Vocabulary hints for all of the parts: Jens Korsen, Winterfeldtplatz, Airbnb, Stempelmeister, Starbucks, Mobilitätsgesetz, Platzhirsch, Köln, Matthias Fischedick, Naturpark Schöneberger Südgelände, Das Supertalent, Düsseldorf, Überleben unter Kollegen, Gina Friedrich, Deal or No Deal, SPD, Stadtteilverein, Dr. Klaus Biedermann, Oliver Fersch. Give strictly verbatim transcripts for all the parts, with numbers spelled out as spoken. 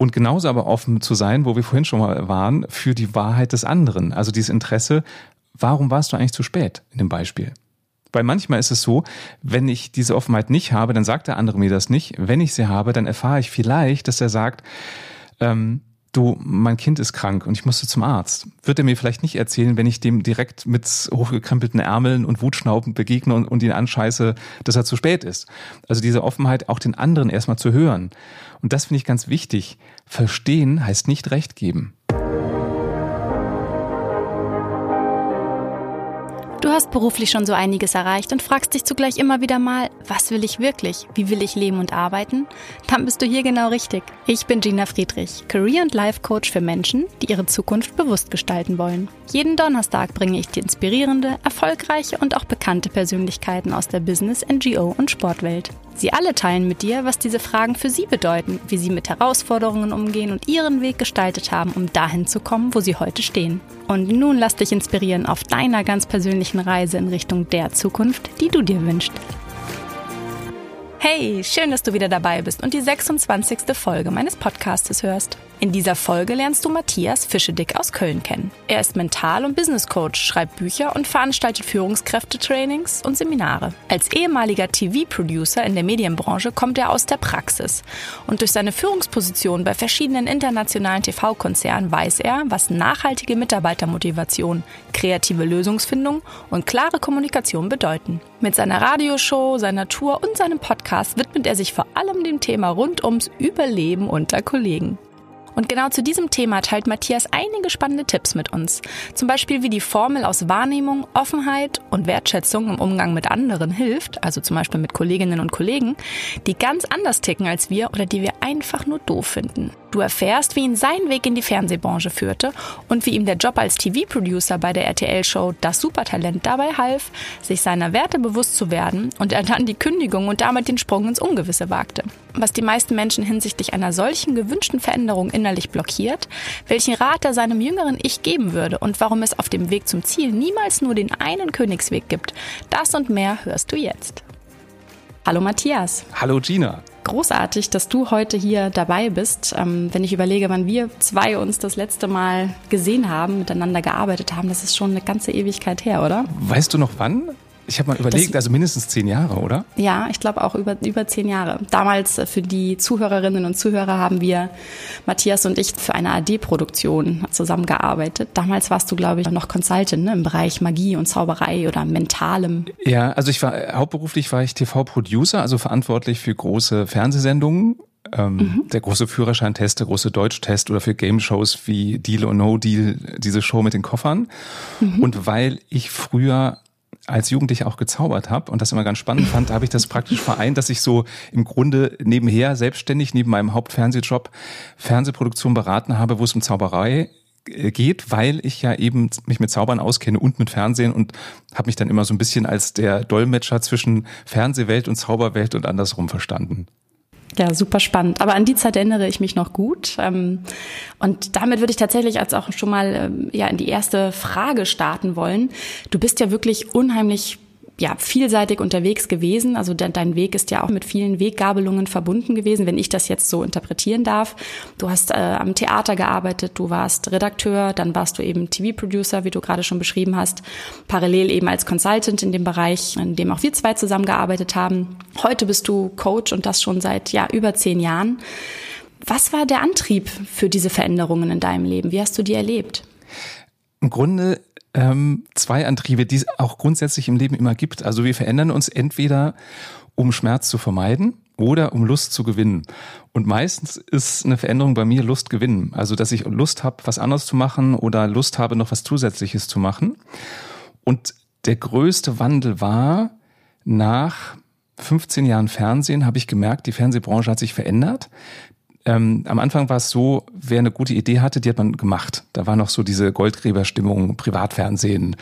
und genauso aber offen zu sein, wo wir vorhin schon mal waren, für die Wahrheit des anderen. Also dieses Interesse, warum warst du eigentlich zu spät in dem Beispiel? Weil manchmal ist es so, wenn ich diese Offenheit nicht habe, dann sagt der andere mir das nicht. Wenn ich sie habe, dann erfahre ich vielleicht, dass er sagt, ähm, du, mein Kind ist krank und ich musste zum Arzt. Wird er mir vielleicht nicht erzählen, wenn ich dem direkt mit hochgekrempelten Ärmeln und wutschnaubend begegne und, und ihn anscheiße, dass er zu spät ist. Also diese Offenheit, auch den anderen erstmal zu hören. Und das finde ich ganz wichtig. Verstehen heißt nicht Recht geben. Du hast beruflich schon so einiges erreicht und fragst dich zugleich immer wieder mal, was will ich wirklich? Wie will ich leben und arbeiten? Dann bist du hier genau richtig. Ich bin Gina Friedrich, Career- und Life-Coach für Menschen, die ihre Zukunft bewusst gestalten wollen. Jeden Donnerstag bringe ich dir inspirierende, erfolgreiche und auch bekannte Persönlichkeiten aus der Business-, N G O- und Sportwelt. Sie alle teilen mit dir, was diese Fragen für sie bedeuten, wie sie mit Herausforderungen umgehen und ihren Weg gestaltet haben, um dahin zu kommen, wo sie heute stehen. Und nun lass dich inspirieren auf deiner ganz persönlichen Reise in Richtung der Zukunft, die du dir wünschst. Hey, schön, dass du wieder dabei bist und die sechsundzwanzigste Folge meines Podcastes hörst. In dieser Folge lernst du Matthias Fischedick aus Köln kennen. Er ist Mental- und Business-Coach, schreibt Bücher und veranstaltet Führungskräftetrainings und Seminare. Als ehemaliger T V-Producer in der Medienbranche kommt er aus der Praxis. Und durch seine Führungsposition bei verschiedenen internationalen T V-Konzernen weiß er, was nachhaltige Mitarbeitermotivation, kreative Lösungsfindung und klare Kommunikation bedeuten. Mit seiner Radioshow, seiner Tour und seinem Podcast widmet er sich vor allem dem Thema rund ums Überleben unter Kollegen. Und genau zu diesem Thema teilt Matthias einige spannende Tipps mit uns. Zum Beispiel, wie die Formel aus Wahrnehmung, Offenheit und Wertschätzung im Umgang mit anderen hilft, also zum Beispiel mit Kolleginnen und Kollegen, die ganz anders ticken als wir oder die wir einfach nur doof finden. Du erfährst, wie ihn sein Weg in die Fernsehbranche führte und wie ihm der Job als T V-Producer bei der R T L-Show Das Supertalent dabei half, sich seiner Werte bewusst zu werden und er dann die Kündigung und damit den Sprung ins Ungewisse wagte. Was die meisten Menschen hinsichtlich einer solchen gewünschten Veränderung innerlich blockiert, welchen Rat er seinem jüngeren Ich geben würde und warum es auf dem Weg zum Ziel niemals nur den einen Königsweg gibt. Das und mehr hörst du jetzt. Hallo Matthias. Hallo Gina. Großartig, dass du heute hier dabei bist. Ähm, wenn ich überlege, wann wir zwei uns das letzte Mal gesehen haben, miteinander gearbeitet haben, das ist schon eine ganze Ewigkeit her, oder? Weißt du noch wann? Ich habe mal überlegt, das, also mindestens zehn Jahre, oder? Ja, ich glaube auch über, über zehn Jahre. Damals für die Zuhörerinnen und Zuhörer haben wir, Matthias und ich, für eine A D-Produktion zusammengearbeitet. Damals warst du, glaube ich, noch Consultant, ne, im Bereich Magie und Zauberei oder Mentalem. Ja, also ich war, hauptberuflich war ich T V-Producer, also verantwortlich für große Fernsehsendungen. Ähm, mhm. Der große Führerscheintest, der große Deutschtest oder für Game-Shows wie Deal or No Deal, diese Show mit den Koffern. Mhm. Und weil ich früher als Jugendlicher auch gezaubert habe und das immer ganz spannend fand, habe ich das praktisch vereint, dass ich so im Grunde nebenher selbstständig neben meinem Hauptfernsehjob Fernsehproduktion beraten habe, wo es um Zauberei geht, weil ich ja eben mich mit Zaubern auskenne und mit Fernsehen und habe mich dann immer so ein bisschen als der Dolmetscher zwischen Fernsehwelt und Zauberwelt und andersrum verstanden. Ja, super spannend. Aber an die Zeit erinnere ich mich noch gut. Und damit würde ich tatsächlich als auch schon mal ja in die erste Frage starten wollen. Du bist ja wirklich unheimlich ja vielseitig unterwegs gewesen. Also dein Weg ist ja auch mit vielen Weggabelungen verbunden gewesen, wenn ich das jetzt so interpretieren darf. Du hast äh, am Theater gearbeitet, du warst Redakteur, dann warst du eben T V-Producer, wie du gerade schon beschrieben hast, parallel eben als Consultant in dem Bereich, in dem auch wir zwei zusammengearbeitet haben. Heute bist du Coach und das schon seit ja über zehn Jahren. Was war der Antrieb für diese Veränderungen in deinem Leben? Wie hast du die erlebt? Im Grunde Ähm, zwei Antriebe, die es auch grundsätzlich im Leben immer gibt. Also wir verändern uns entweder, um Schmerz zu vermeiden oder um Lust zu gewinnen. Und meistens ist eine Veränderung bei mir Lust gewinnen. Also dass ich Lust habe, was anderes zu machen oder Lust habe, noch was Zusätzliches zu machen. Und der größte Wandel war, nach fünfzehn Jahren Fernsehen habe ich gemerkt, die Fernsehbranche hat sich verändert. Ähm, am Anfang war es so, wer eine gute Idee hatte, die hat man gemacht. Da war noch so diese Goldgräberstimmung, Privatfernsehen,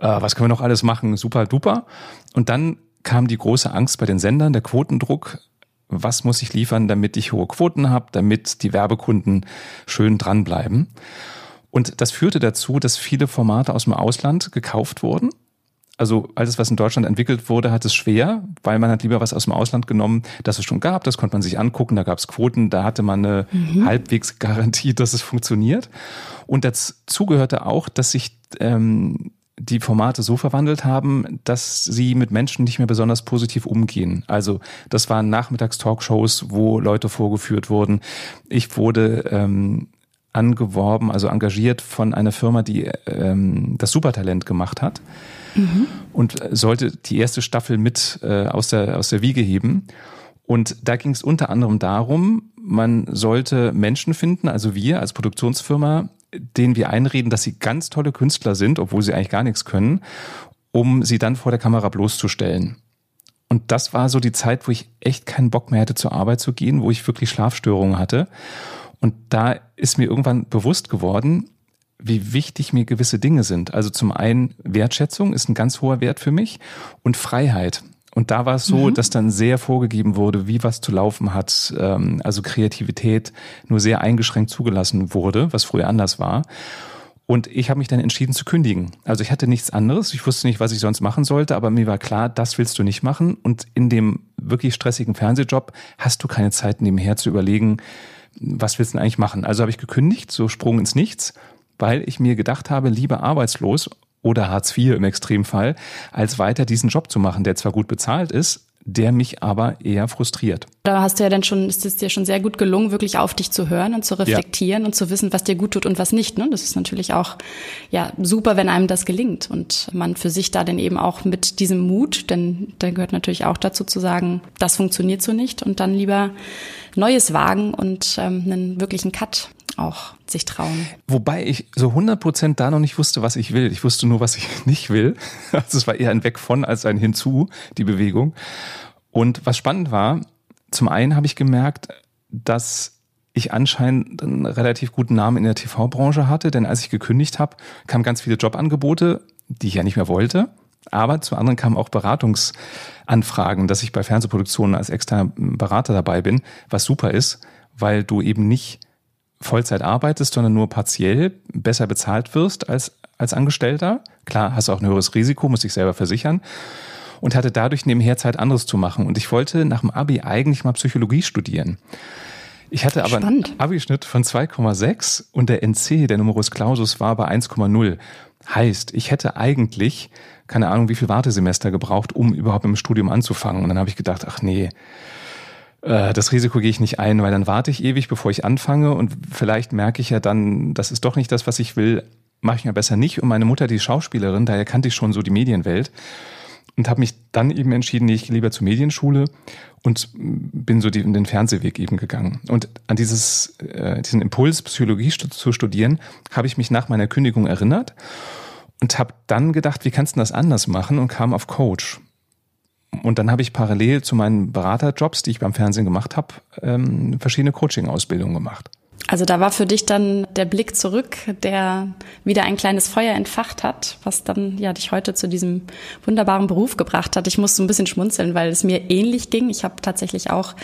äh, was können wir noch alles machen, super duper. Und dann kam die große Angst bei den Sendern, der Quotendruck. Was muss ich liefern, damit ich hohe Quoten habe, damit die Werbekunden schön dranbleiben? Und das führte dazu, dass viele Formate aus dem Ausland gekauft wurden. also alles, was in Deutschland entwickelt wurde, hat es schwer, weil man hat lieber was aus dem Ausland genommen, das es schon gab, das konnte man sich angucken, da gab es Quoten, da hatte man eine mhm. halbwegs Garantie, dass es funktioniert. Und dazu gehörte auch, dass sich ähm, die Formate so verwandelt haben, dass sie mit Menschen nicht mehr besonders positiv umgehen. Also das waren Nachmittagstalkshows, wo Leute vorgeführt wurden. Ich wurde ähm, angeworben, also engagiert von einer Firma, die ähm, das Supertalent gemacht hat mhm. und sollte die erste Staffel mit äh, aus der, aus der Wiege heben. Und da ging es unter anderem darum, man sollte Menschen finden, also wir als Produktionsfirma, denen wir einreden, dass sie ganz tolle Künstler sind, obwohl sie eigentlich gar nichts können, um sie dann vor der Kamera bloßzustellen. Und das war so die Zeit, wo ich echt keinen Bock mehr hatte, zur Arbeit zu gehen, wo ich wirklich Schlafstörungen hatte. Und da ist mir irgendwann bewusst geworden, wie wichtig mir gewisse Dinge sind. Also zum einen Wertschätzung ist ein ganz hoher Wert für mich und Freiheit. Und da war es so, mhm. dass dann sehr vorgegeben wurde, wie was zu laufen hat, also Kreativität nur sehr eingeschränkt zugelassen wurde, was früher anders war. Und ich habe mich dann entschieden zu kündigen. Also ich hatte nichts anderes, ich wusste nicht, was ich sonst machen sollte, aber mir war klar, das willst du nicht machen. Und in dem wirklich stressigen Fernsehjob hast du keine Zeit nebenher zu überlegen, was willst du denn eigentlich machen. Also habe ich gekündigt, so Sprung ins Nichts, weil ich mir gedacht habe, lieber arbeitslos oder Hartz vier im Extremfall, als weiter diesen Job zu machen, der zwar gut bezahlt ist, der mich aber eher frustriert. Da hast du ja dann schon, ist es dir schon sehr gut gelungen, wirklich auf dich zu hören und zu reflektieren ja. und zu wissen, was dir gut tut und was nicht. Ne? Das ist natürlich auch ja super, wenn einem das gelingt und man für sich da dann eben auch mit diesem Mut, denn da gehört natürlich auch dazu zu sagen, das funktioniert so nicht und dann lieber Neues wagen und ähm, einen wirklichen Cut auch sich trauen. Wobei ich so hundert Prozent da noch nicht wusste, was ich will. Ich wusste nur, was ich nicht will. Also es war eher ein Weg von als ein Hinzu, die Bewegung. Und was spannend war, zum einen habe ich gemerkt, dass ich anscheinend einen relativ guten Namen in der T V-Branche hatte, denn als ich gekündigt habe, kamen ganz viele Jobangebote, die ich ja nicht mehr wollte. Aber zum anderen kamen auch Beratungsanfragen, dass ich bei Fernsehproduktionen als externer Berater dabei bin, was super ist, weil du eben nicht Vollzeit arbeitest, sondern nur partiell besser bezahlt wirst als, als Angestellter. Klar, hast du auch ein höheres Risiko, musst dich selber versichern. Und hatte dadurch nebenher Zeit, anderes zu machen. Und ich wollte nach dem Abi eigentlich mal Psychologie studieren. Ich hatte aber Spannend. einen Abischnitt von zwei Komma sechs und der N C, der Numerus Clausus, war bei eins Komma null. Heißt, ich hätte eigentlich, keine Ahnung, wie viel Wartesemester gebraucht, um überhaupt im Studium anzufangen. Und dann habe ich gedacht, ach nee, das Risiko gehe ich nicht ein, weil dann warte ich ewig, bevor ich anfange und vielleicht merke ich ja dann, das ist doch nicht das, was ich will, mache ich mir besser nicht. Und meine Mutter, die Schauspielerin, daher kannte ich schon so die Medienwelt und habe mich dann eben entschieden, ich gehe lieber zur Medienschule und bin so die, den Fernsehweg eben gegangen. Und an dieses, äh, diesen Impuls, Psychologie zu studieren, habe ich mich nach meiner Kündigung erinnert und habe dann gedacht, wie kannst du das anders machen und kam auf Coach. Und dann habe ich parallel zu meinen Beraterjobs, die ich beim Fernsehen gemacht habe, ähm, verschiedene Coaching-Ausbildungen gemacht. Also da war für dich dann der Blick zurück, der wieder ein kleines Feuer entfacht hat, was dann ja dich heute zu diesem wunderbaren Beruf gebracht hat. Ich muss so ein bisschen schmunzeln, weil es mir ähnlich ging. Ich habe tatsächlich auch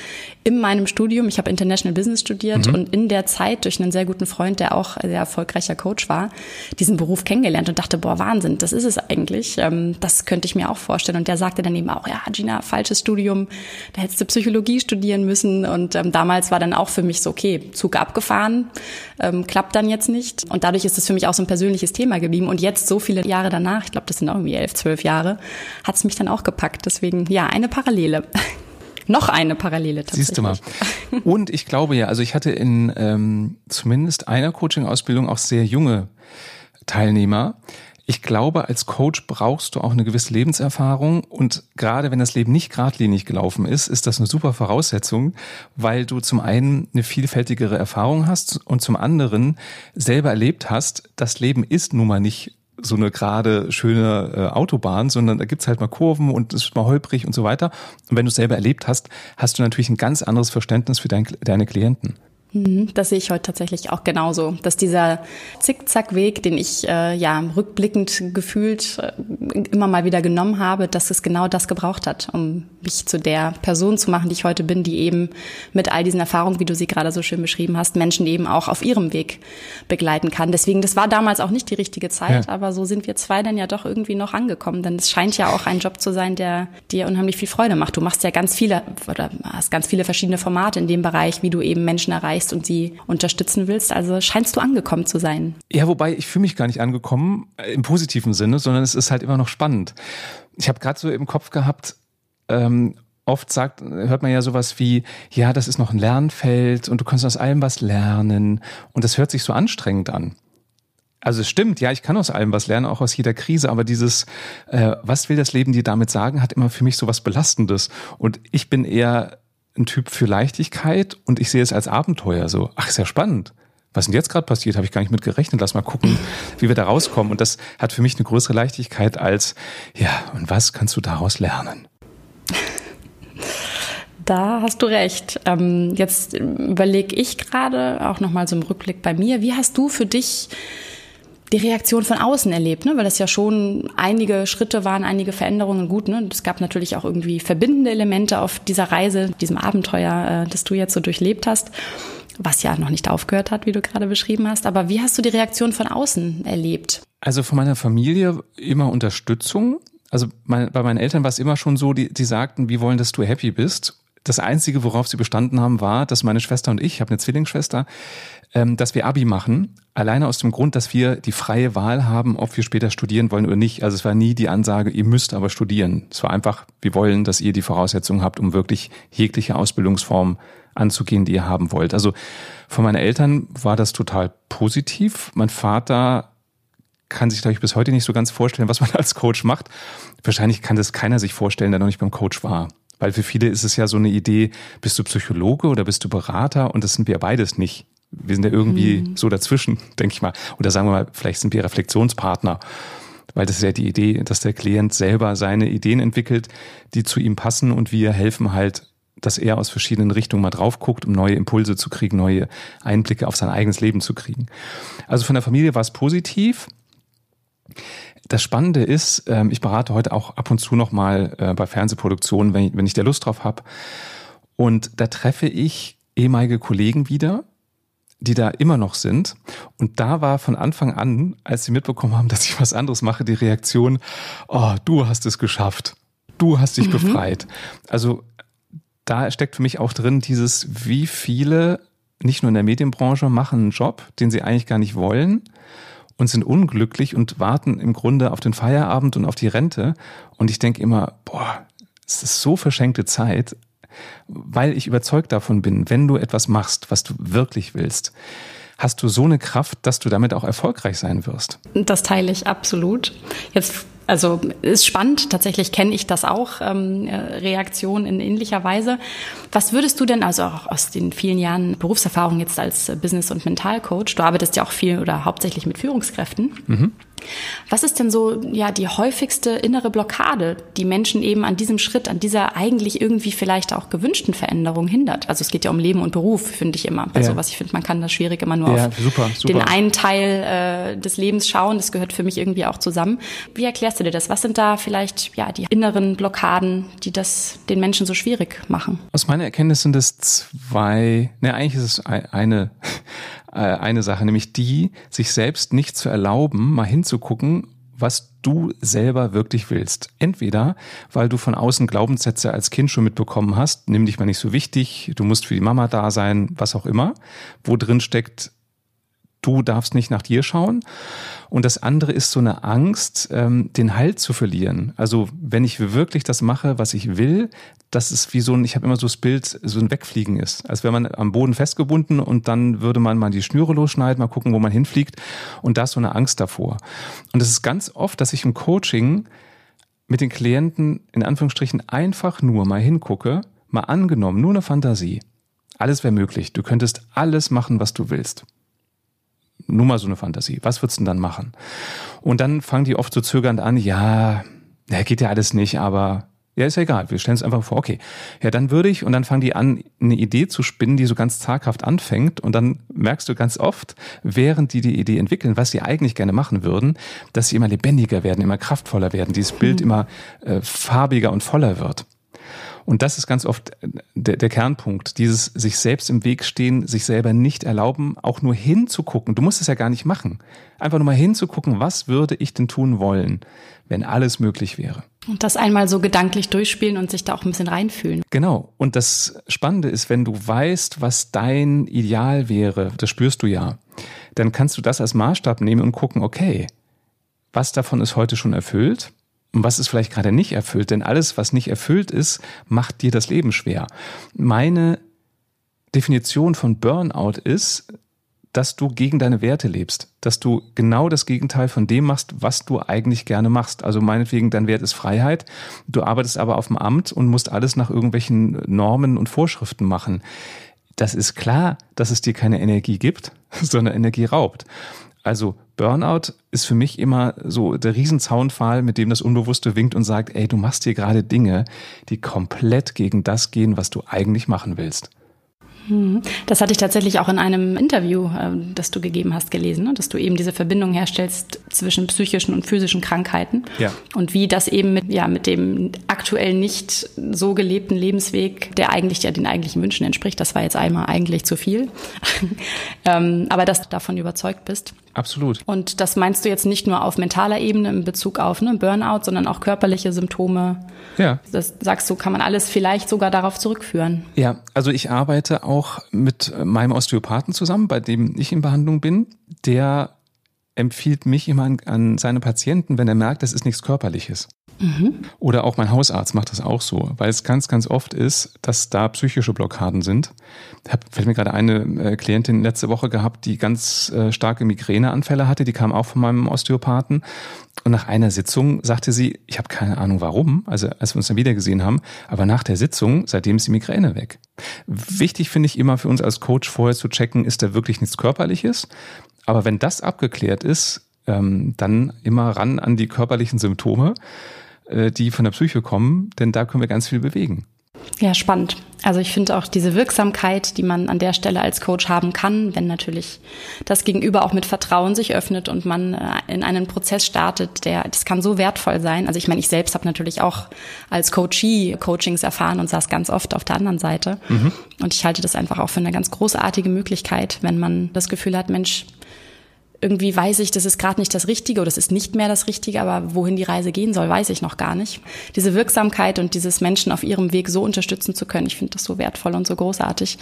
in meinem Studium, ich habe International Business studiert mhm. und in der Zeit durch einen sehr guten Freund, der auch sehr erfolgreicher Coach war, diesen Beruf kennengelernt und dachte, boah, Wahnsinn, das ist es eigentlich. Das könnte ich mir auch vorstellen. Und der sagte dann eben auch, ja, Gina, falsches Studium, da hättest du Psychologie studieren müssen. Und ähm, damals war dann auch für mich so, okay, Zug abgefahren. Fahren, ähm, klappt dann jetzt nicht. Und dadurch ist es für mich auch so ein persönliches Thema geblieben. Und jetzt so viele Jahre danach, ich glaube, das sind auch irgendwie elf, zwölf Jahre, hat es mich dann auch gepackt. Deswegen, ja, eine Parallele. Noch eine Parallele tatsächlich. Siehst du mal. Und ich glaube ja, also ich hatte in ähm, zumindest einer Coaching-Ausbildung auch sehr junge Teilnehmer. Ich glaube, als Coach brauchst du auch eine gewisse Lebenserfahrung und gerade wenn das Leben nicht geradlinig gelaufen ist, ist das eine super Voraussetzung, weil du zum einen eine vielfältigere Erfahrung hast und zum anderen selber erlebt hast, das Leben ist nun mal nicht so eine gerade, schöne Autobahn, sondern da gibt's halt mal Kurven und es ist mal holprig und so weiter. Und wenn du es selber erlebt hast, hast du natürlich ein ganz anderes Verständnis für dein, deine Klienten. Das sehe ich heute tatsächlich auch genauso, dass dieser Zickzackweg, den ich äh, ja rückblickend gefühlt äh, immer mal wieder genommen habe, dass es genau das gebraucht hat, um mich zu der Person zu machen, die ich heute bin, die eben mit all diesen Erfahrungen, wie du sie gerade so schön beschrieben hast, Menschen eben auch auf ihrem Weg begleiten kann. Deswegen, das war damals auch nicht die richtige Zeit, ja. aber so sind wir zwei dann ja doch irgendwie noch angekommen, denn es scheint ja auch ein Job zu sein, der dir unheimlich viel Freude macht. Du machst ja ganz viele oder hast ganz viele verschiedene Formate in dem Bereich, wie du eben Menschen erreichst und sie unterstützen willst. Also scheinst du angekommen zu sein. Ja, wobei ich fühle mich gar nicht angekommen im positiven Sinne, sondern es ist halt immer noch spannend. Ich habe gerade so im Kopf gehabt, ähm, oft sagt, hört man ja sowas wie, ja, das ist noch ein Lernfeld und du kannst aus allem was lernen und das hört sich so anstrengend an. Also es stimmt, ja, ich kann aus allem was lernen, auch aus jeder Krise, aber dieses, äh, was will das Leben dir damit sagen, hat immer für mich so was Belastendes und ich bin eher ein Typ für Leichtigkeit und ich sehe es als Abenteuer so. Ach, ist ja spannend. Was denn jetzt gerade passiert? Habe ich gar nicht mit gerechnet. Lass mal gucken, wie wir da rauskommen. Und das hat für mich eine größere Leichtigkeit als, ja, und was kannst du daraus lernen? Da hast du recht. Ähm, jetzt überlege ich gerade auch nochmal so im Rückblick bei mir. Wie hast du für dich die Reaktion von außen erlebt, ne? Weil das ja schon einige Schritte waren, einige Veränderungen, gut, ne? Es gab natürlich auch irgendwie verbindende Elemente auf dieser Reise, diesem Abenteuer, das du jetzt so durchlebt hast, was ja noch nicht aufgehört hat, wie du gerade beschrieben hast. Aber wie hast du die Reaktion von außen erlebt? Also von meiner Familie immer Unterstützung. Also mein, bei meinen Eltern war es immer schon so, die, die sagten, wir wollen, dass du happy bist. Das Einzige, worauf sie bestanden haben, war, dass meine Schwester und ich, ich habe eine Zwillingsschwester, dass wir Abi machen, alleine aus dem Grund, dass wir die freie Wahl haben, ob wir später studieren wollen oder nicht. Also es war nie die Ansage, ihr müsst aber studieren. Es war einfach, wir wollen, dass ihr die Voraussetzungen habt, um wirklich jegliche Ausbildungsform anzugehen, die ihr haben wollt. Also von meinen Eltern war das total positiv. Mein Vater kann sich, glaube ich, bis heute nicht so ganz vorstellen, was man als Coach macht. Wahrscheinlich kann das keiner sich vorstellen, der noch nicht beim Coach war. Weil für viele ist es ja so eine Idee, bist du Psychologe oder bist du Berater? Und das sind wir beides nicht. Wir sind ja irgendwie mhm. so dazwischen, denke ich mal. Oder sagen wir mal, vielleicht sind wir Reflexionspartner, weil das ist ja die Idee, dass der Klient selber seine Ideen entwickelt, die zu ihm passen und wir helfen halt, dass er aus verschiedenen Richtungen mal drauf guckt, um neue Impulse zu kriegen, neue Einblicke auf sein eigenes Leben zu kriegen. Also von der Familie war es positiv. Das Spannende ist, ich berate heute auch ab und zu nochmal bei Fernsehproduktionen, wenn ich, wenn ich da Lust drauf habe. Und da treffe ich ehemalige Kollegen wieder, die da immer noch sind. Und da war von Anfang an, als sie mitbekommen haben, dass ich was anderes mache, die Reaktion, oh, du hast es geschafft, du hast dich mhm. befreit. Also da steckt für mich auch drin dieses, wie viele, nicht nur in der Medienbranche, machen einen Job, den sie eigentlich gar nicht wollen und sind unglücklich und warten im Grunde auf den Feierabend und auf die Rente. Und ich denke immer, boah, es ist so verschenkte Zeit, weil ich überzeugt davon bin, wenn du etwas machst, was du wirklich willst, hast du so eine Kraft, dass du damit auch erfolgreich sein wirst. Das teile ich absolut. Jetzt, also ist spannend, tatsächlich kenne ich das auch, ähm, Reaktionen in ähnlicher Weise. Was würdest du denn, also auch aus den vielen Jahren Berufserfahrung jetzt als Business- und Mentalcoach, du arbeitest ja auch viel oder hauptsächlich mit Führungskräften. Mhm. Was ist denn so ja die häufigste innere Blockade, die Menschen eben an diesem Schritt, an dieser eigentlich irgendwie vielleicht auch gewünschten Veränderung hindert? Also es geht ja um Leben und Beruf, finde ich immer. Bei ja. sowas, ich finde, man kann das schwierig immer nur ja, auf super, super. den einen Teil äh, des Lebens schauen. Das gehört für mich irgendwie auch zusammen. Wie erklärst du dir das? Was sind da vielleicht ja die inneren Blockaden, die das den Menschen so schwierig machen? Aus meiner Erkenntnis sind es zwei, ne, eigentlich ist es eine eine Sache, nämlich die, sich selbst nicht zu erlauben, mal hinzugucken, was du selber wirklich willst. Entweder, weil du von außen Glaubenssätze als Kind schon mitbekommen hast, nimm dich mal nicht so wichtig, du musst für die Mama da sein, was auch immer, wo drin steckt, du darfst nicht nach dir schauen. Und das andere ist so eine Angst, ähm, den Halt zu verlieren. Also wenn ich wirklich das mache, was ich will, das ist wie so ein, ich habe immer so das Bild, so ein Wegfliegen ist. Als wäre man am Boden festgebunden und dann würde man mal die Schnüre losschneiden, mal gucken, wo man hinfliegt. Und da ist so eine Angst davor. Und es ist ganz oft, dass ich im Coaching mit den Klienten in Anführungsstrichen einfach nur mal hingucke, mal angenommen, nur eine Fantasie. Alles wäre möglich. Du könntest alles machen, was du willst. Nur mal so eine Fantasie. Was würdest du denn dann machen? Und dann fangen die oft so zögernd an, ja, geht ja alles nicht, aber Ja, ist ja egal. Wir stellen es einfach vor, okay, ja, dann würde ich, und dann fangen die an, eine Idee zu spinnen, die so ganz zaghaft anfängt, und dann merkst du ganz oft, während die die Idee entwickeln, was sie eigentlich gerne machen würden, dass sie immer lebendiger werden, immer kraftvoller werden, dieses Bild immer äh, farbiger und voller wird. Und das ist ganz oft der, der Kernpunkt, dieses sich selbst im Weg stehen, sich selber nicht erlauben, auch nur hinzugucken. Du musst es ja gar nicht machen. Einfach nur mal hinzugucken, was würde ich denn tun wollen, wenn alles möglich wäre. Und das einmal so gedanklich durchspielen und sich da auch ein bisschen reinfühlen. Genau. Und das Spannende ist, wenn du weißt, was dein Ideal wäre, das spürst du ja, dann kannst du das als Maßstab nehmen und gucken, okay, was davon ist heute schon erfüllt? Und was ist vielleicht gerade nicht erfüllt? Denn alles, was nicht erfüllt ist, macht dir das Leben schwer. Meine Definition von Burnout ist, dass du gegen deine Werte lebst. Dass du genau das Gegenteil von dem machst, was du eigentlich gerne machst. Also meinetwegen, dein Wert ist Freiheit. Du arbeitest aber auf dem Amt und musst alles nach irgendwelchen Normen und Vorschriften machen. Das ist klar, dass es dir keine Energie gibt, sondern Energie raubt. Also Burnout ist für mich immer so der Riesenzaunpfahl, mit dem das Unbewusste winkt und sagt, ey, du machst hier gerade Dinge, die komplett gegen das gehen, was du eigentlich machen willst. Das hatte ich tatsächlich auch in einem Interview, das du gegeben hast, gelesen, dass du eben diese Verbindung herstellst zwischen psychischen und physischen Krankheiten. Ja. Und wie das eben mit, ja, mit dem aktuell nicht so gelebten Lebensweg, der eigentlich ja den eigentlichen Wünschen entspricht, das war jetzt einmal eigentlich zu viel, aber dass du davon überzeugt bist. Absolut. Und das meinst du jetzt nicht nur auf mentaler Ebene in Bezug auf ne, Burnout, sondern auch körperliche Symptome. Ja. Das sagst du, kann man alles vielleicht sogar darauf zurückführen. Ja, also ich arbeite auch mit meinem Osteopathen zusammen, bei dem ich in Behandlung bin. Der empfiehlt mich immer an, an seine Patienten, wenn er merkt, das ist nichts Körperliches. Mhm. Oder auch mein Hausarzt macht das auch so, weil es ganz, ganz oft ist, dass da psychische Blockaden sind. Ich habe, fällt mir gerade eine äh, Klientin letzte Woche gehabt, die ganz äh, starke Migräneanfälle hatte, die kam auch von meinem Osteopathen. Und nach einer Sitzung sagte sie, ich habe keine Ahnung warum, also als wir uns dann wieder gesehen haben, aber nach der Sitzung, seitdem ist die Migräne weg. Wichtig finde ich immer für uns als Coach vorher zu checken, ist da wirklich nichts Körperliches? Aber wenn das abgeklärt ist, dann immer ran an die körperlichen Symptome, die von der Psyche kommen, denn da können wir ganz viel bewegen. Ja, spannend. Also ich finde auch diese Wirksamkeit, die man an der Stelle als Coach haben kann, wenn natürlich das Gegenüber auch mit Vertrauen sich öffnet und man in einen Prozess startet, der, das kann so wertvoll sein. Also ich meine, ich selbst habe natürlich auch als Coachee Coachings erfahren und saß ganz oft auf der anderen Seite. Mhm. Und ich halte das einfach auch für eine ganz großartige Möglichkeit, wenn man das Gefühl hat, Mensch, irgendwie weiß ich, das ist gerade nicht das Richtige oder das ist nicht mehr das Richtige, aber wohin die Reise gehen soll, weiß ich noch gar nicht. Diese Wirksamkeit und dieses Menschen auf ihrem Weg so unterstützen zu können, ich finde das so wertvoll und so großartig.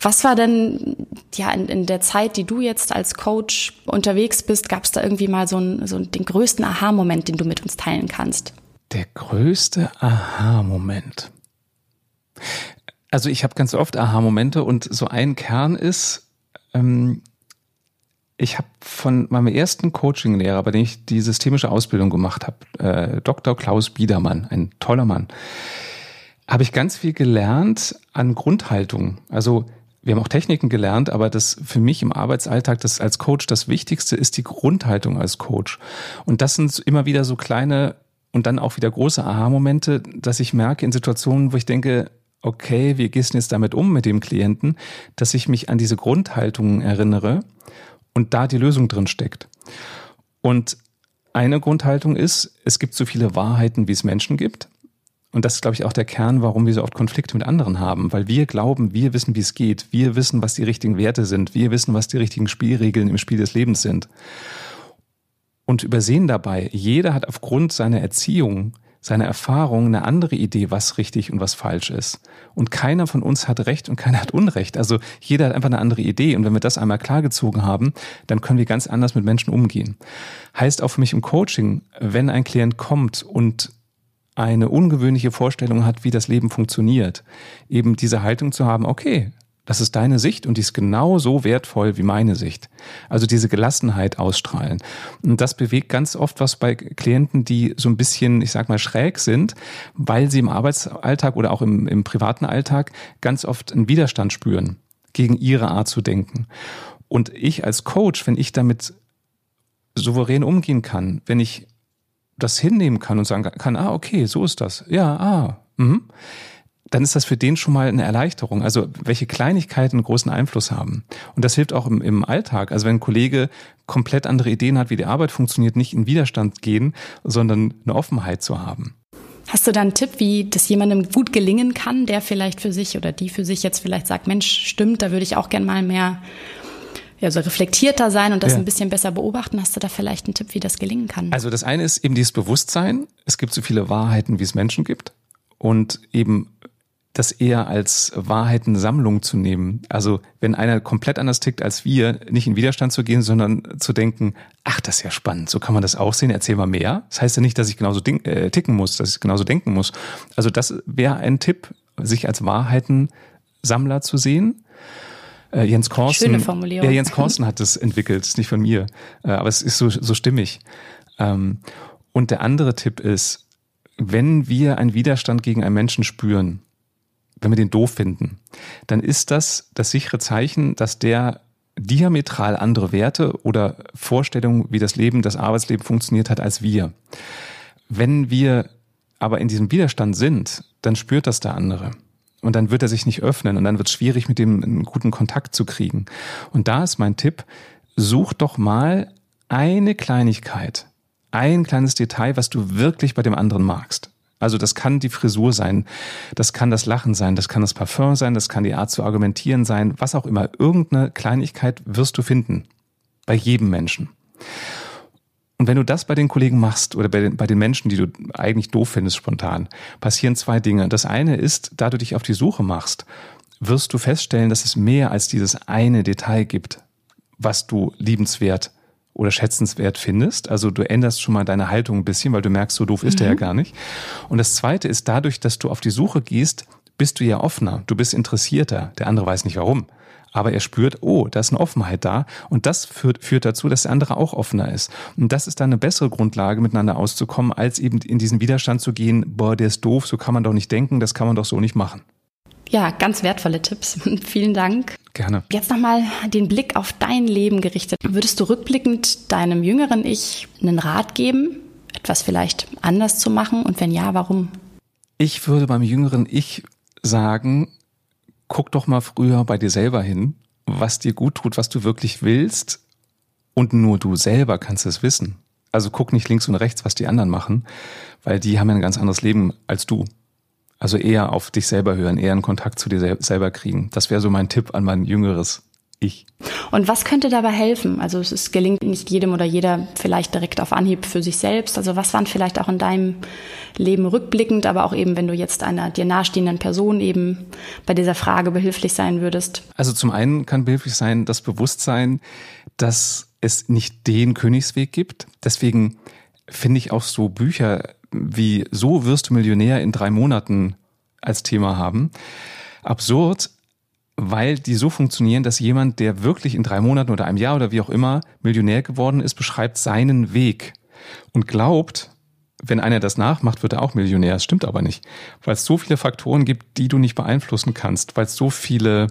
Was war denn ja in, in der Zeit, die du jetzt als Coach unterwegs bist, gab es da irgendwie mal so, ein, so den größten Aha-Moment, den du mit uns teilen kannst? Der größte Aha-Moment? Also ich habe ganz oft Aha-Momente und so ein Kern ist, ähm, ich habe von meinem ersten Coaching-Lehrer, bei dem ich die systemische Ausbildung gemacht habe, äh, Doktor Klaus Biedermann, ein toller Mann, habe ich ganz viel gelernt an Grundhaltung. Also wir haben auch Techniken gelernt, aber das für mich im Arbeitsalltag, das als Coach, das Wichtigste ist die Grundhaltung als Coach. Und das sind immer wieder so kleine und dann auch wieder große Aha-Momente, dass ich merke in Situationen, wo ich denke, okay, wie gehst du jetzt damit um mit dem Klienten, dass ich mich an diese Grundhaltungen erinnere. Und da die Lösung drin steckt. Und eine Grundhaltung ist, es gibt so viele Wahrheiten, wie es Menschen gibt. Und das ist, glaube ich, auch der Kern, warum wir so oft Konflikte mit anderen haben. Weil wir glauben, wir wissen, wie es geht. Wir wissen, was die richtigen Werte sind. Wir wissen, was die richtigen Spielregeln im Spiel des Lebens sind. Und übersehen dabei, jeder hat aufgrund seiner Erziehung, seiner Erfahrung eine andere Idee, was richtig und was falsch ist. Und keiner von uns hat Recht und keiner hat Unrecht. Also jeder hat einfach eine andere Idee. Und wenn wir das einmal klargezogen haben, dann können wir ganz anders mit Menschen umgehen. Heißt auch für mich im Coaching, wenn ein Klient kommt und eine ungewöhnliche Vorstellung hat, wie das Leben funktioniert, eben diese Haltung zu haben, okay, das ist deine Sicht und die ist genauso wertvoll wie meine Sicht. Also diese Gelassenheit ausstrahlen. Und das bewegt ganz oft was bei Klienten, die so ein bisschen, ich sag mal, schräg sind, weil sie im Arbeitsalltag oder auch im, im privaten Alltag ganz oft einen Widerstand spüren gegen ihre Art zu denken. Und ich als Coach, wenn ich damit souverän umgehen kann, wenn ich das hinnehmen kann und sagen kann, ah, okay, so ist das, ja, ah, mhm, dann ist das für den schon mal eine Erleichterung. Also welche Kleinigkeiten großen Einfluss haben. Und das hilft auch im, im Alltag. Also wenn ein Kollege komplett andere Ideen hat, wie die Arbeit funktioniert, nicht in Widerstand gehen, sondern eine Offenheit zu haben. Hast du da einen Tipp, wie das jemandem gut gelingen kann, der vielleicht für sich oder die für sich jetzt vielleicht sagt, Mensch, stimmt, da würde ich auch gern mal mehr ja, so reflektierter sein und das ja. ein bisschen besser beobachten. Hast du da vielleicht einen Tipp, wie das gelingen kann? Also das eine ist eben dieses Bewusstsein. Es gibt so viele Wahrheiten, wie es Menschen gibt. Und eben das eher als Wahrheitensammlung zu nehmen. Also wenn einer komplett anders tickt als wir, nicht in Widerstand zu gehen, sondern zu denken, ach, das ist ja spannend, so kann man das auch sehen, erzähl mal mehr. Das heißt ja nicht, dass ich genauso ticken muss, dass ich genauso denken muss. Also das wäre ein Tipp, sich als Wahrheitensammler zu sehen. Äh, Jens Korsen, schöne Formulierung. Ja, Jens Korsen hat das entwickelt, ist nicht von mir, äh, aber es ist so, so stimmig. Ähm, und der andere Tipp ist, wenn wir einen Widerstand gegen einen Menschen spüren, wenn wir den doof finden, dann ist das das sichere Zeichen, dass der diametral andere Werte oder Vorstellungen, wie das Leben, das Arbeitsleben funktioniert hat, als wir. Wenn wir aber in diesem Widerstand sind, dann spürt das der andere. Und dann wird er sich nicht öffnen und dann wird es schwierig, mit dem einen guten Kontakt zu kriegen. Und da ist mein Tipp, such doch mal eine Kleinigkeit, ein kleines Detail, was du wirklich bei dem anderen magst. Also das kann die Frisur sein, das kann das Lachen sein, das kann das Parfum sein, das kann die Art zu argumentieren sein, was auch immer. Irgendeine Kleinigkeit wirst du finden, bei jedem Menschen. Und wenn du das bei den Kollegen machst oder bei den, bei den Menschen, die du eigentlich doof findest spontan, passieren zwei Dinge. Das eine ist, da du dich auf die Suche machst, wirst du feststellen, dass es mehr als dieses eine Detail gibt, was du liebenswert oder schätzenswert findest. Also du änderst schon mal deine Haltung ein bisschen, weil du merkst, so doof ist mhm. der ja gar nicht. Und das Zweite ist, dadurch, dass du auf die Suche gehst, bist du ja offener, du bist interessierter. Der andere weiß nicht warum, aber er spürt, oh, da ist eine Offenheit da. Und das führt, führt dazu, dass der andere auch offener ist. Und das ist dann eine bessere Grundlage, miteinander auszukommen, als eben in diesen Widerstand zu gehen, boah, der ist doof, so kann man doch nicht denken, das kann man doch so nicht machen. Ja, ganz wertvolle Tipps. Vielen Dank. Gerne. Jetzt nochmal den Blick auf dein Leben gerichtet. Würdest du rückblickend deinem jüngeren Ich einen Rat geben, etwas vielleicht anders zu machen? Und wenn ja, warum? Ich würde beim jüngeren Ich sagen, guck doch mal früher bei dir selber hin, was dir gut tut, was du wirklich willst. Und nur du selber kannst es wissen. Also guck nicht links und rechts, was die anderen machen, weil die haben ja ein ganz anderes Leben als du. Also eher auf dich selber hören, eher einen Kontakt zu dir selber kriegen. Das wäre so mein Tipp an mein jüngeres Ich. Und was könnte dabei helfen? Also es ist, gelingt nicht jedem oder jeder vielleicht direkt auf Anhieb für sich selbst. Also was waren vielleicht auch in deinem Leben rückblickend, aber auch eben, wenn du jetzt einer dir nahestehenden Person eben bei dieser Frage behilflich sein würdest? Also zum einen kann behilflich sein das Bewusstsein, dass es nicht den Königsweg gibt. Deswegen finde ich auch so Bücher wie So wirst du Millionär in drei Monaten als Thema haben. Absurd, weil die so funktionieren, dass jemand, der wirklich in drei Monaten oder einem Jahr oder wie auch immer Millionär geworden ist, beschreibt seinen Weg und glaubt, wenn einer das nachmacht, wird er auch Millionär. Das stimmt aber nicht, weil es so viele Faktoren gibt, die du nicht beeinflussen kannst, weil es so viele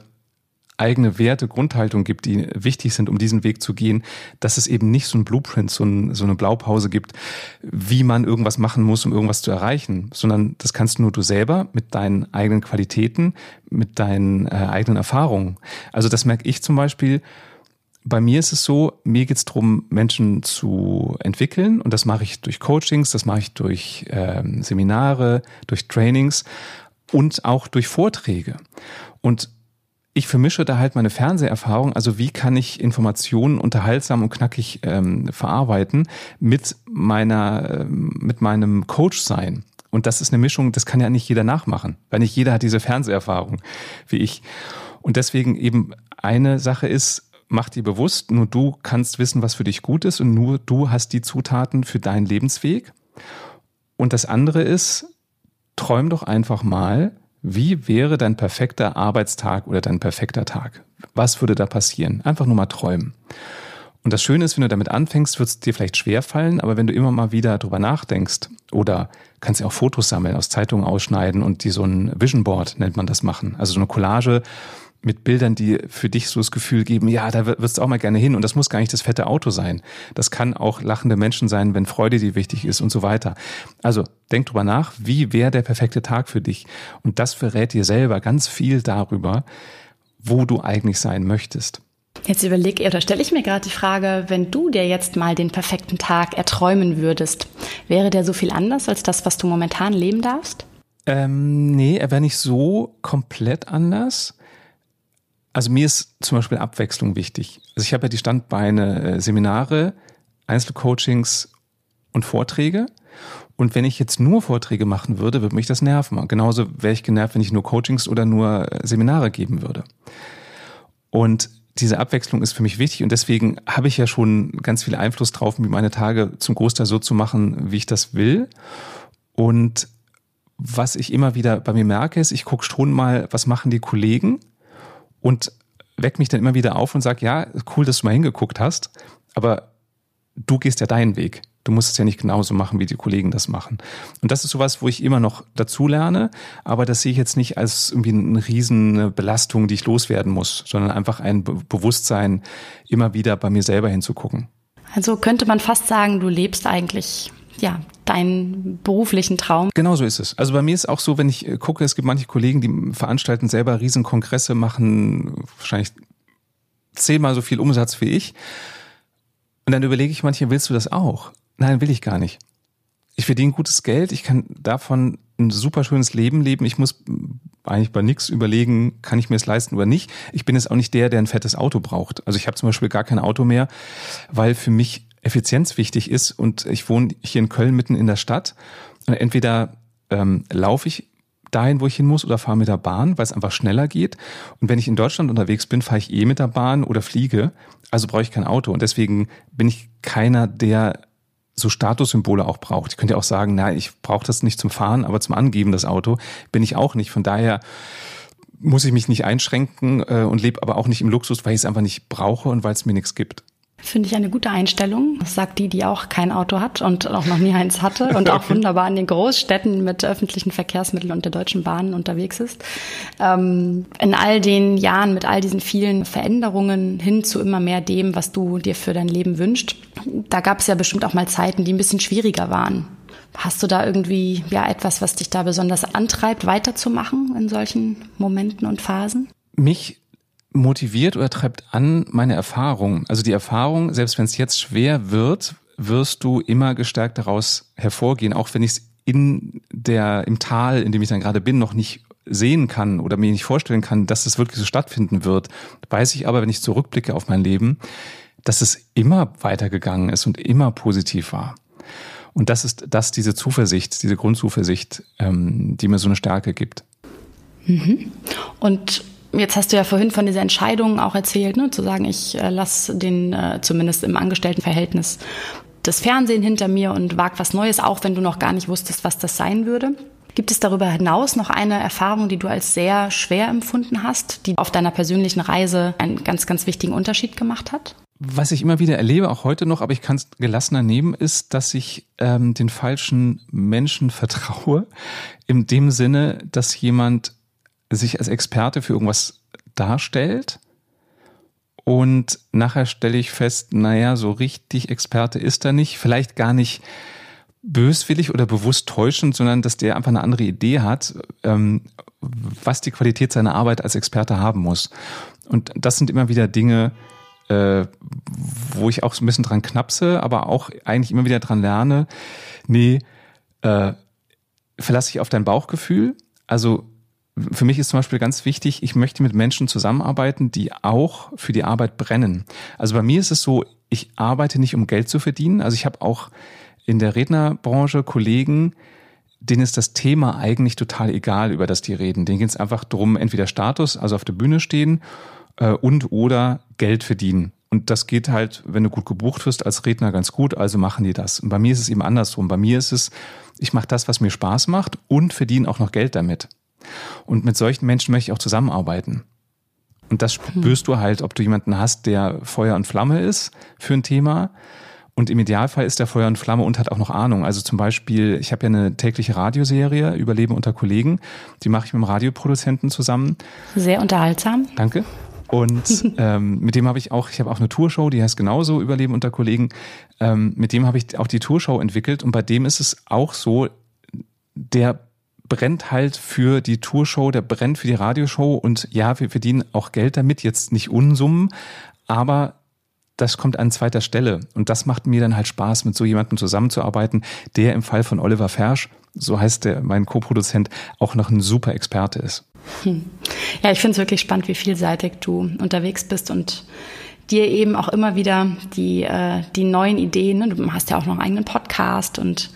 eigene Werte, Grundhaltung gibt, die wichtig sind, um diesen Weg zu gehen, dass es eben nicht so ein Blueprint, so, ein, so eine Blaupause gibt, wie man irgendwas machen muss, um irgendwas zu erreichen, sondern das kannst nur du selber mit deinen eigenen Qualitäten, mit deinen äh, eigenen Erfahrungen. Also das merke ich zum Beispiel, bei mir ist es so, mir geht es darum, Menschen zu entwickeln und das mache ich durch Coachings, das mache ich durch äh, Seminare, durch Trainings und auch durch Vorträge. Und ich vermische da halt meine Fernseherfahrung, also wie kann ich Informationen unterhaltsam und knackig ähm, verarbeiten mit meiner, äh, mit meinem Coach-Sein. Und das ist eine Mischung, das kann ja nicht jeder nachmachen, weil nicht jeder hat diese Fernseherfahrung wie ich. Und deswegen eben eine Sache ist, mach dir bewusst, nur du kannst wissen, was für dich gut ist und nur du hast die Zutaten für deinen Lebensweg. Und das andere ist, träum doch einfach mal, wie wäre dein perfekter Arbeitstag oder dein perfekter Tag? Was würde da passieren? Einfach nur mal träumen. Und das Schöne ist, wenn du damit anfängst, wird es dir vielleicht schwerfallen, aber wenn du immer mal wieder drüber nachdenkst oder kannst ja auch Fotos sammeln, aus Zeitungen ausschneiden und die so ein Vision Board, nennt man das, machen. Also so eine Collage mit Bildern, die für dich so das Gefühl geben, ja, da wirst du auch mal gerne hin. Und das muss gar nicht das fette Auto sein. Das kann auch lachende Menschen sein, wenn Freude dir wichtig ist und so weiter. Also denk drüber nach, wie wäre der perfekte Tag für dich? Und das verrät dir selber ganz viel darüber, wo du eigentlich sein möchtest. Jetzt überlege ich, oder stelle ich mir gerade die Frage, wenn du dir jetzt mal den perfekten Tag erträumen würdest, wäre der so viel anders als das, was du momentan leben darfst? Ähm, nee, er wäre nicht so komplett anders. Also mir ist zum Beispiel Abwechslung wichtig. Also ich habe ja die Standbeine Seminare, Einzelcoachings und Vorträge. Und wenn ich jetzt nur Vorträge machen würde, würde mich das nerven. Und genauso wäre ich genervt, wenn ich nur Coachings oder nur Seminare geben würde. Und diese Abwechslung ist für mich wichtig und deswegen habe ich ja schon ganz viel Einfluss drauf, mir meine Tage zum Großteil so zu machen, wie ich das will. Und was ich immer wieder bei mir merke, ist, ich gucke schon mal, was machen die Kollegen? Und weck mich dann immer wieder auf und sag, ja, cool, dass du mal hingeguckt hast, aber du gehst ja deinen Weg. Du musst es ja nicht genauso machen, wie die Kollegen das machen. Und das ist sowas, wo ich immer noch dazu lerne, aber das sehe ich jetzt nicht als irgendwie eine riesen Belastung, die ich loswerden muss, sondern einfach ein Be- Bewusstsein, immer wieder bei mir selber hinzugucken. Also könnte man fast sagen, du lebst eigentlich, ja, deinen beruflichen Traum. Genau so ist es. Also bei mir ist auch so, wenn ich gucke, es gibt manche Kollegen, die veranstalten selber Riesenkongresse, machen wahrscheinlich zehnmal so viel Umsatz wie ich. Und dann überlege ich manchmal, willst du das auch? Nein, will ich gar nicht. Ich verdiene gutes Geld, ich kann davon ein super schönes Leben leben. Ich muss eigentlich bei nichts überlegen, kann ich mir es leisten oder nicht. Ich bin jetzt auch nicht der, der ein fettes Auto braucht. Also ich habe zum Beispiel gar kein Auto mehr, weil für mich Effizienz wichtig ist und ich wohne hier in Köln mitten in der Stadt und entweder ähm, laufe ich dahin, wo ich hin muss oder fahre mit der Bahn, weil es einfach schneller geht und wenn ich in Deutschland unterwegs bin, fahre ich eh mit der Bahn oder fliege, also brauche ich kein Auto und deswegen bin ich keiner, der so Statussymbole auch braucht. Ich könnte ja auch sagen, nein, ich brauche das nicht zum Fahren, aber zum Angeben das Auto bin ich auch nicht, von daher muss ich mich nicht einschränken äh, und lebe aber auch nicht im Luxus, weil ich es einfach nicht brauche und weil es mir nichts gibt. Finde ich eine gute Einstellung. Das sagt die, die auch kein Auto hat und auch noch nie eins hatte und auch wunderbar in den Großstädten mit öffentlichen Verkehrsmitteln und der Deutschen Bahn unterwegs ist. Ähm, in all den Jahren, mit all diesen vielen Veränderungen hin zu immer mehr dem, was du dir für dein Leben wünschst, da gab es ja bestimmt auch mal Zeiten, die ein bisschen schwieriger waren. Hast du da irgendwie ja etwas, was dich da besonders antreibt, weiterzumachen in solchen Momenten und Phasen? Mich motiviert oder treibt an meine Erfahrung. Also die Erfahrung, selbst wenn es jetzt schwer wird, wirst du immer gestärkt daraus hervorgehen, auch wenn ich es in der, im Tal, in dem ich dann gerade bin, noch nicht sehen kann oder mir nicht vorstellen kann, dass es wirklich so stattfinden wird. Weiß ich aber, wenn ich zurückblicke auf mein Leben, dass es immer weitergegangen ist und immer positiv war. Und das ist das, diese Zuversicht, diese Grundzuversicht, ähm, die mir so eine Stärke gibt. Mhm. Und jetzt hast du ja vorhin von dieser Entscheidung auch erzählt, ne, zu sagen, ich äh, lasse den, äh, zumindest im Angestelltenverhältnis, das Fernsehen hinter mir und wag was Neues, auch wenn du noch gar nicht wusstest, was das sein würde. Gibt es darüber hinaus noch eine Erfahrung, die du als sehr schwer empfunden hast, die auf deiner persönlichen Reise einen ganz, ganz wichtigen Unterschied gemacht hat? Was ich immer wieder erlebe, auch heute noch, aber ich kann es gelassener nehmen, ist, dass ich ähm, den falschen Menschen vertraue, in dem Sinne, dass jemand sich als Experte für irgendwas darstellt und nachher stelle ich fest, naja, so richtig Experte ist er nicht, vielleicht gar nicht böswillig oder bewusst täuschend, sondern dass der einfach eine andere Idee hat, was die Qualität seiner Arbeit als Experte haben muss. Und das sind immer wieder Dinge, wo ich auch so ein bisschen dran knapse, aber auch eigentlich immer wieder dran lerne, nee, verlass dich auf dein Bauchgefühl, also für mich ist zum Beispiel ganz wichtig, ich möchte mit Menschen zusammenarbeiten, die auch für die Arbeit brennen. Also bei mir ist es so, ich arbeite nicht, um Geld zu verdienen. Also ich habe auch in der Rednerbranche Kollegen, denen ist das Thema eigentlich total egal, über das die reden. Denen geht es einfach darum, entweder Status, also auf der Bühne stehen und oder Geld verdienen. Und das geht halt, wenn du gut gebucht wirst, als Redner ganz gut, also machen die das. Und bei mir ist es eben andersrum. Bei mir ist es, ich mache das, was mir Spaß macht und verdiene auch noch Geld damit. Und mit solchen Menschen möchte ich auch zusammenarbeiten. Und das spürst du halt, ob du jemanden hast, der Feuer und Flamme ist für ein Thema Und im Idealfall ist er Feuer und Flamme und hat auch noch Ahnung. Also zum Beispiel, ich habe ja eine tägliche Radioserie, Überleben unter Kollegen. Die mache ich mit einem Radioproduzenten zusammen. Sehr unterhaltsam. Danke. Und ähm, mit dem habe ich auch, ich habe auch eine Tourshow, die heißt genauso Überleben unter Kollegen. Ähm, mit dem habe ich auch die Tourshow entwickelt. Und bei dem ist es auch so, der brennt halt für die Tourshow, der brennt für die Radioshow. Und ja, wir verdienen auch Geld damit, jetzt nicht Unsummen, aber das kommt an zweiter Stelle. Und das macht mir dann halt Spaß, mit so jemandem zusammenzuarbeiten, der im Fall von Oliver Fersch, so heißt der, mein Co-Produzent, auch noch ein super Experte ist. Hm. Ja, ich finde es wirklich spannend, wie vielseitig du unterwegs bist und dir eben auch immer wieder die, äh, die neuen Ideen, ne? Du hast ja auch noch einen eigenen Podcast und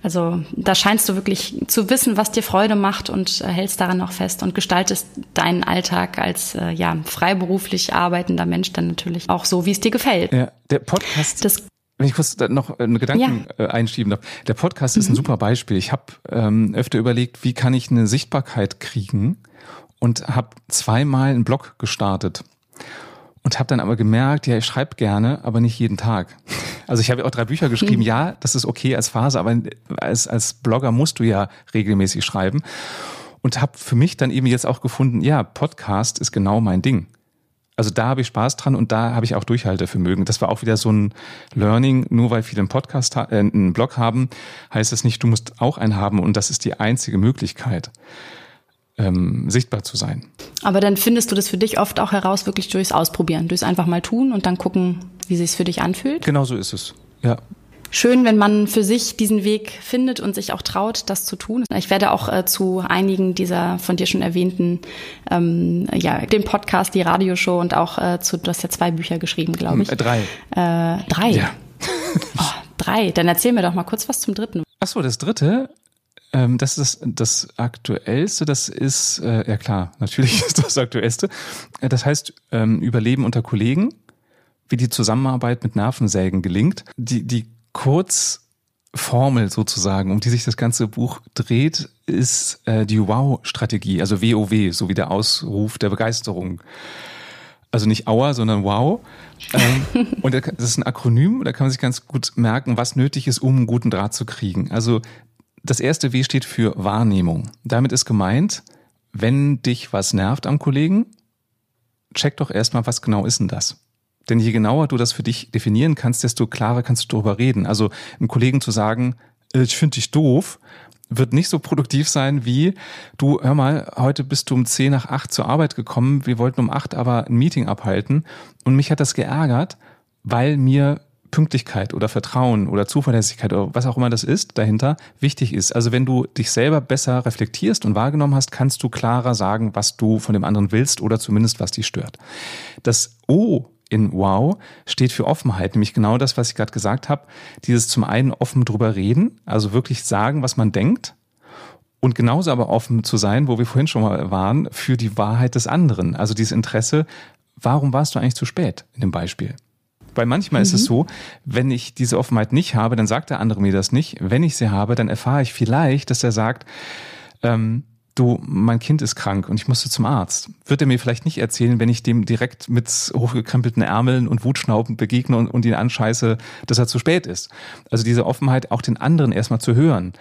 also da scheinst du wirklich zu wissen, was dir Freude macht und äh, hältst daran auch fest und gestaltest deinen Alltag als äh, ja freiberuflich arbeitender Mensch dann natürlich auch so, wie es dir gefällt. Ja, der Podcast, das, wenn ich kurz noch einen Gedanken ja. einschieben darf, der Podcast mhm. ist ein super Beispiel. Ich habe ähm, öfter überlegt, wie kann ich eine Sichtbarkeit kriegen und habe zweimal einen Blog gestartet. Und habe dann aber gemerkt, ja, ich schreibe gerne, aber nicht jeden Tag. Also ich habe auch drei Bücher geschrieben, ja, das ist okay als Phase, aber als, als Blogger musst du ja regelmäßig schreiben. Und habe für mich dann eben jetzt auch gefunden, ja, Podcast ist genau mein Ding. Also da habe ich Spaß dran und da habe ich auch Durchhaltevermögen. Das war auch wieder so ein Learning, nur weil viele einen Podcast, äh, einen Blog haben, heißt es nicht, du musst auch einen haben und das ist die einzige Möglichkeit. Ähm, sichtbar zu sein. Aber dann findest du das für dich oft auch heraus, wirklich durchs Ausprobieren, durchs einfach mal tun und dann gucken, wie es sich für dich anfühlt. Genau so ist es, ja. Schön, wenn man für sich diesen Weg findet und sich auch traut, das zu tun. Ich werde auch äh, zu einigen dieser von dir schon erwähnten, ähm, ja, dem Podcast, die Radioshow und auch äh, zu, du hast ja zwei Bücher geschrieben, glaube ich. Drei. Äh, drei? Ja. oh, drei, dann erzähl mir doch mal kurz was zum dritten. Ach so, das dritte? Das ist das Aktuellste, das ist, äh, ja klar, natürlich ist das Aktuellste. Das heißt, ähm, Überleben unter Kollegen, wie die Zusammenarbeit mit Nervensägen gelingt. Die, die Kurzformel sozusagen, um die sich das ganze Buch dreht, ist äh, die Wow-Strategie, also W O W, so wie der Ausruf der Begeisterung. Also nicht Aua, sondern Wow. Und das ist ein Akronym, da kann man sich ganz gut merken, was nötig ist, um einen guten Draht zu kriegen. Also das erste W steht für Wahrnehmung. Damit ist gemeint, wenn dich was nervt am Kollegen, check doch erstmal, was genau ist denn das? Denn je genauer du das für dich definieren kannst, desto klarer kannst du darüber reden. Also einem Kollegen zu sagen, ich finde dich doof, wird nicht so produktiv sein wie, du, hör mal, heute bist du um zehn nach acht zur Arbeit gekommen, wir wollten um acht aber ein Meeting abhalten und mich hat das geärgert, weil mir Pünktlichkeit oder Vertrauen oder Zuverlässigkeit oder was auch immer das ist, dahinter wichtig ist. Also wenn du dich selber besser reflektierst und wahrgenommen hast, kannst du klarer sagen, was du von dem anderen willst oder zumindest was dich stört. Das O in Wow steht für Offenheit, nämlich genau das, was ich gerade gesagt habe, dieses zum einen offen drüber reden, also wirklich sagen, was man denkt und genauso aber offen zu sein, wo wir vorhin schon mal waren, für die Wahrheit des anderen. Also dieses Interesse, warum warst du eigentlich zu spät in dem Beispiel? Weil manchmal mhm. ist es so, wenn ich diese Offenheit nicht habe, dann sagt der andere mir das nicht. Wenn ich sie habe, dann erfahre ich vielleicht, dass er sagt, ähm, du, mein Kind ist krank und ich musste zum Arzt. Wird er mir vielleicht nicht erzählen, wenn ich dem direkt mit hochgekrempelten Ärmeln und Wutschnauben begegne und, und ihn anscheiße, dass er zu spät ist. Also diese Offenheit, auch den anderen erstmal zu hören.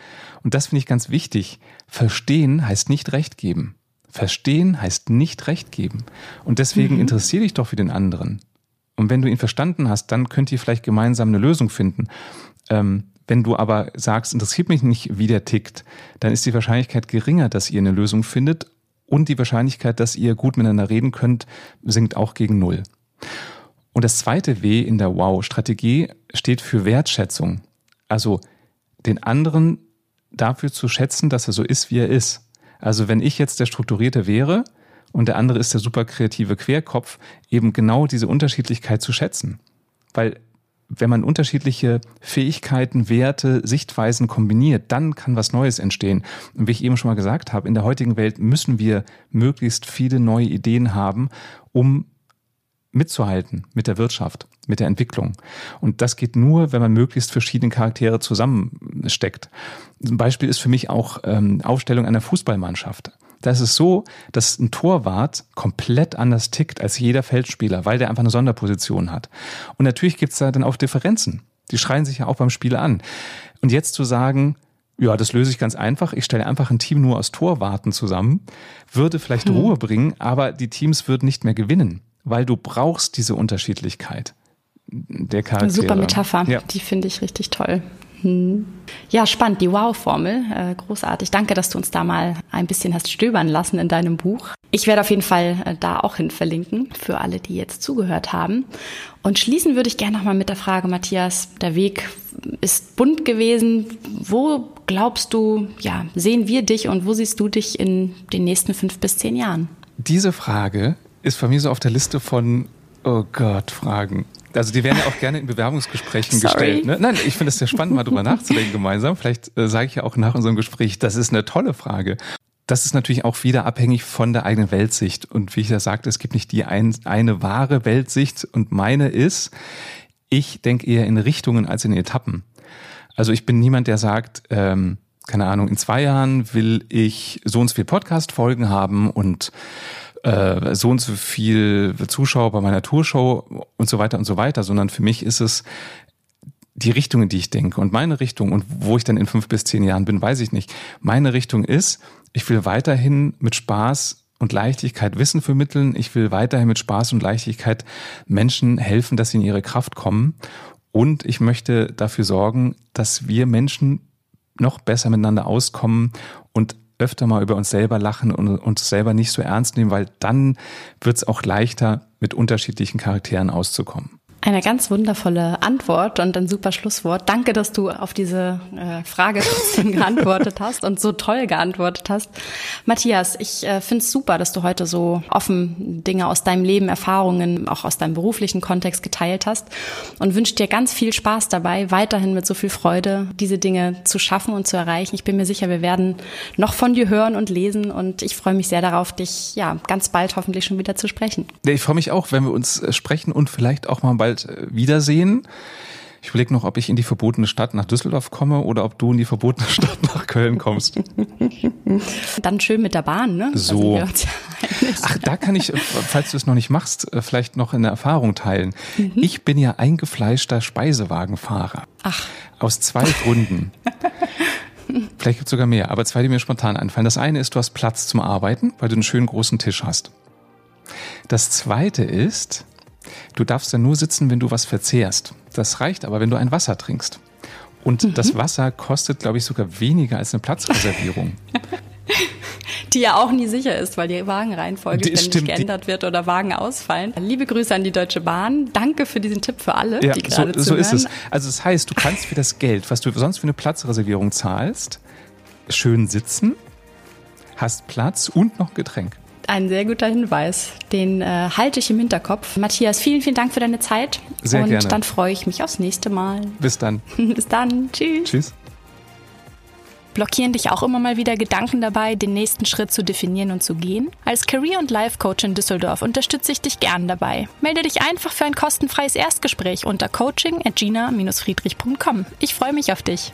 Und das finde ich ganz wichtig. Verstehen heißt nicht Recht geben. Verstehen heißt nicht Recht geben. Und deswegen mhm. interessiere dich doch für den anderen. Und wenn du ihn verstanden hast, dann könnt ihr vielleicht gemeinsam eine Lösung finden. Ähm, wenn du aber sagst, interessiert mich nicht, wie der tickt, dann ist die Wahrscheinlichkeit geringer, dass ihr eine Lösung findet. Und die Wahrscheinlichkeit, dass ihr gut miteinander reden könnt, sinkt auch gegen Null. Und das zweite W in der Wow-Strategie steht für Wertschätzung. Also den anderen dafür zu schätzen, dass er so ist, wie er ist. Also wenn ich jetzt der Strukturierte wäre, und der andere ist der super kreative Querkopf, eben genau diese Unterschiedlichkeit zu schätzen. Weil wenn man unterschiedliche Fähigkeiten, Werte, Sichtweisen kombiniert, dann kann was Neues entstehen. Und wie ich eben schon mal gesagt habe, in der heutigen Welt müssen wir möglichst viele neue Ideen haben, um mitzuhalten mit der Wirtschaft, mit der Entwicklung. Und das geht nur, wenn man möglichst verschiedene Charaktere zusammensteckt. Ein Beispiel ist für mich auch ähm, Aufstellung einer Fußballmannschaft. Da ist es so, dass ein Torwart komplett anders tickt als jeder Feldspieler, weil der einfach eine Sonderposition hat. Und natürlich gibt es da dann auch Differenzen. Die schreien sich ja auch beim Spiel an. Und jetzt zu sagen, ja, das löse ich ganz einfach, ich stelle einfach ein Team nur aus Torwarten zusammen, würde vielleicht hm. Ruhe bringen, aber die Teams würden nicht mehr gewinnen, weil du brauchst diese Unterschiedlichkeit der Charaktere. Super Metapher, ja. Die finde ich richtig toll. Hm. Ja, spannend, die Wow-Formel, äh, großartig. Danke, dass du uns da mal ein bisschen hast stöbern lassen in deinem Buch. Ich werde auf jeden Fall äh, da auch hin verlinken, für alle, die jetzt zugehört haben. Und schließen würde ich gerne nochmal mit der Frage, Matthias, der Weg ist bunt gewesen. Wo glaubst du, ja, sehen wir dich und wo siehst du dich in den nächsten fünf bis zehn Jahren? Diese Frage ist bei mir so auf der Liste von, oh Gott, Fragen. Also die werden ja auch gerne in Bewerbungsgesprächen Sorry. gestellt. Ne? Nein, ich finde es sehr spannend, mal drüber nachzudenken gemeinsam. Vielleicht äh, sage ich ja auch nach unserem Gespräch, das ist eine tolle Frage. Das ist natürlich auch wieder abhängig von der eigenen Weltsicht. Und wie ich ja sagte, es gibt nicht die ein, eine wahre Weltsicht. Und meine ist, ich denke eher in Richtungen als in Etappen. Also ich bin niemand, der sagt, ähm, keine Ahnung, in zwei Jahren will ich so und so viel Podcast-Folgen haben und äh, so und so viel Zuschauer bei meiner Tourshow und so weiter und so weiter. Sondern für mich ist es die Richtung, in die ich denke. Und meine Richtung und wo ich dann in fünf bis zehn Jahren bin, weiß ich nicht. Meine Richtung ist, ich will weiterhin mit Spaß und Leichtigkeit Wissen vermitteln. Ich will weiterhin mit Spaß und Leichtigkeit Menschen helfen, dass sie in ihre Kraft kommen. Und ich möchte dafür sorgen, dass wir Menschen noch besser miteinander auskommen und öfter mal über uns selber lachen und uns selber nicht so ernst nehmen, weil dann wird es auch leichter, mit unterschiedlichen Charakteren auszukommen. Eine ganz wundervolle Antwort und ein super Schlusswort. Danke, dass du auf diese äh, Frage trotzdem geantwortet hast und so toll geantwortet hast. Matthias, ich äh, finde es super, dass du heute so offen Dinge aus deinem Leben, Erfahrungen, auch aus deinem beruflichen Kontext geteilt hast und wünsche dir ganz viel Spaß dabei, weiterhin mit so viel Freude diese Dinge zu schaffen und zu erreichen. Ich bin mir sicher, wir werden noch von dir hören und lesen und ich freue mich sehr darauf, dich ja ganz bald hoffentlich schon wieder zu sprechen. Ich freue mich auch, wenn wir uns sprechen und vielleicht auch mal bei wiedersehen. Ich überlege noch, ob ich in die verbotene Stadt nach Düsseldorf komme oder ob du in die verbotene Stadt nach Köln kommst. Dann schön mit der Bahn, ne? So. Ach, da kann ich, falls du es noch nicht machst, vielleicht noch eine Erfahrung teilen. Mhm. Ich bin ja eingefleischter Speisewagenfahrer. Ach. Aus zwei Gründen. Vielleicht gibt es sogar mehr, aber zwei, die mir spontan einfallen. Das eine ist, du hast Platz zum Arbeiten, weil du einen schönen großen Tisch hast. Das zweite ist, du darfst ja nur sitzen, wenn du was verzehrst. Das reicht aber, wenn du ein Wasser trinkst. Und mhm. das Wasser kostet, glaube ich, sogar weniger als eine Platzreservierung. Die ja auch nie sicher ist, weil die Wagenreihenfolge die, ständig stimmt, geändert die, wird oder Wagen ausfallen. Liebe Grüße an die Deutsche Bahn. Danke für diesen Tipp für alle, ja, die gerade so, so zuhören. So ist es. Also das heißt, du kannst für das Geld, was du sonst für eine Platzreservierung zahlst, schön sitzen, hast Platz und noch Getränk. Ein sehr guter Hinweis, den äh, halte ich im Hinterkopf. Matthias, vielen, vielen Dank für deine Zeit. Sehr gerne. Und dann freue ich mich aufs nächste Mal. Bis dann. Bis dann. Tschüss. Tschüss. Blockieren dich auch immer mal wieder Gedanken dabei, den nächsten Schritt zu definieren und zu gehen? Als Career- und Life-Coach in Düsseldorf unterstütze ich dich gern dabei. Melde dich einfach für ein kostenfreies Erstgespräch unter coaching at gina dash friedrich punkt com. Ich freue mich auf dich.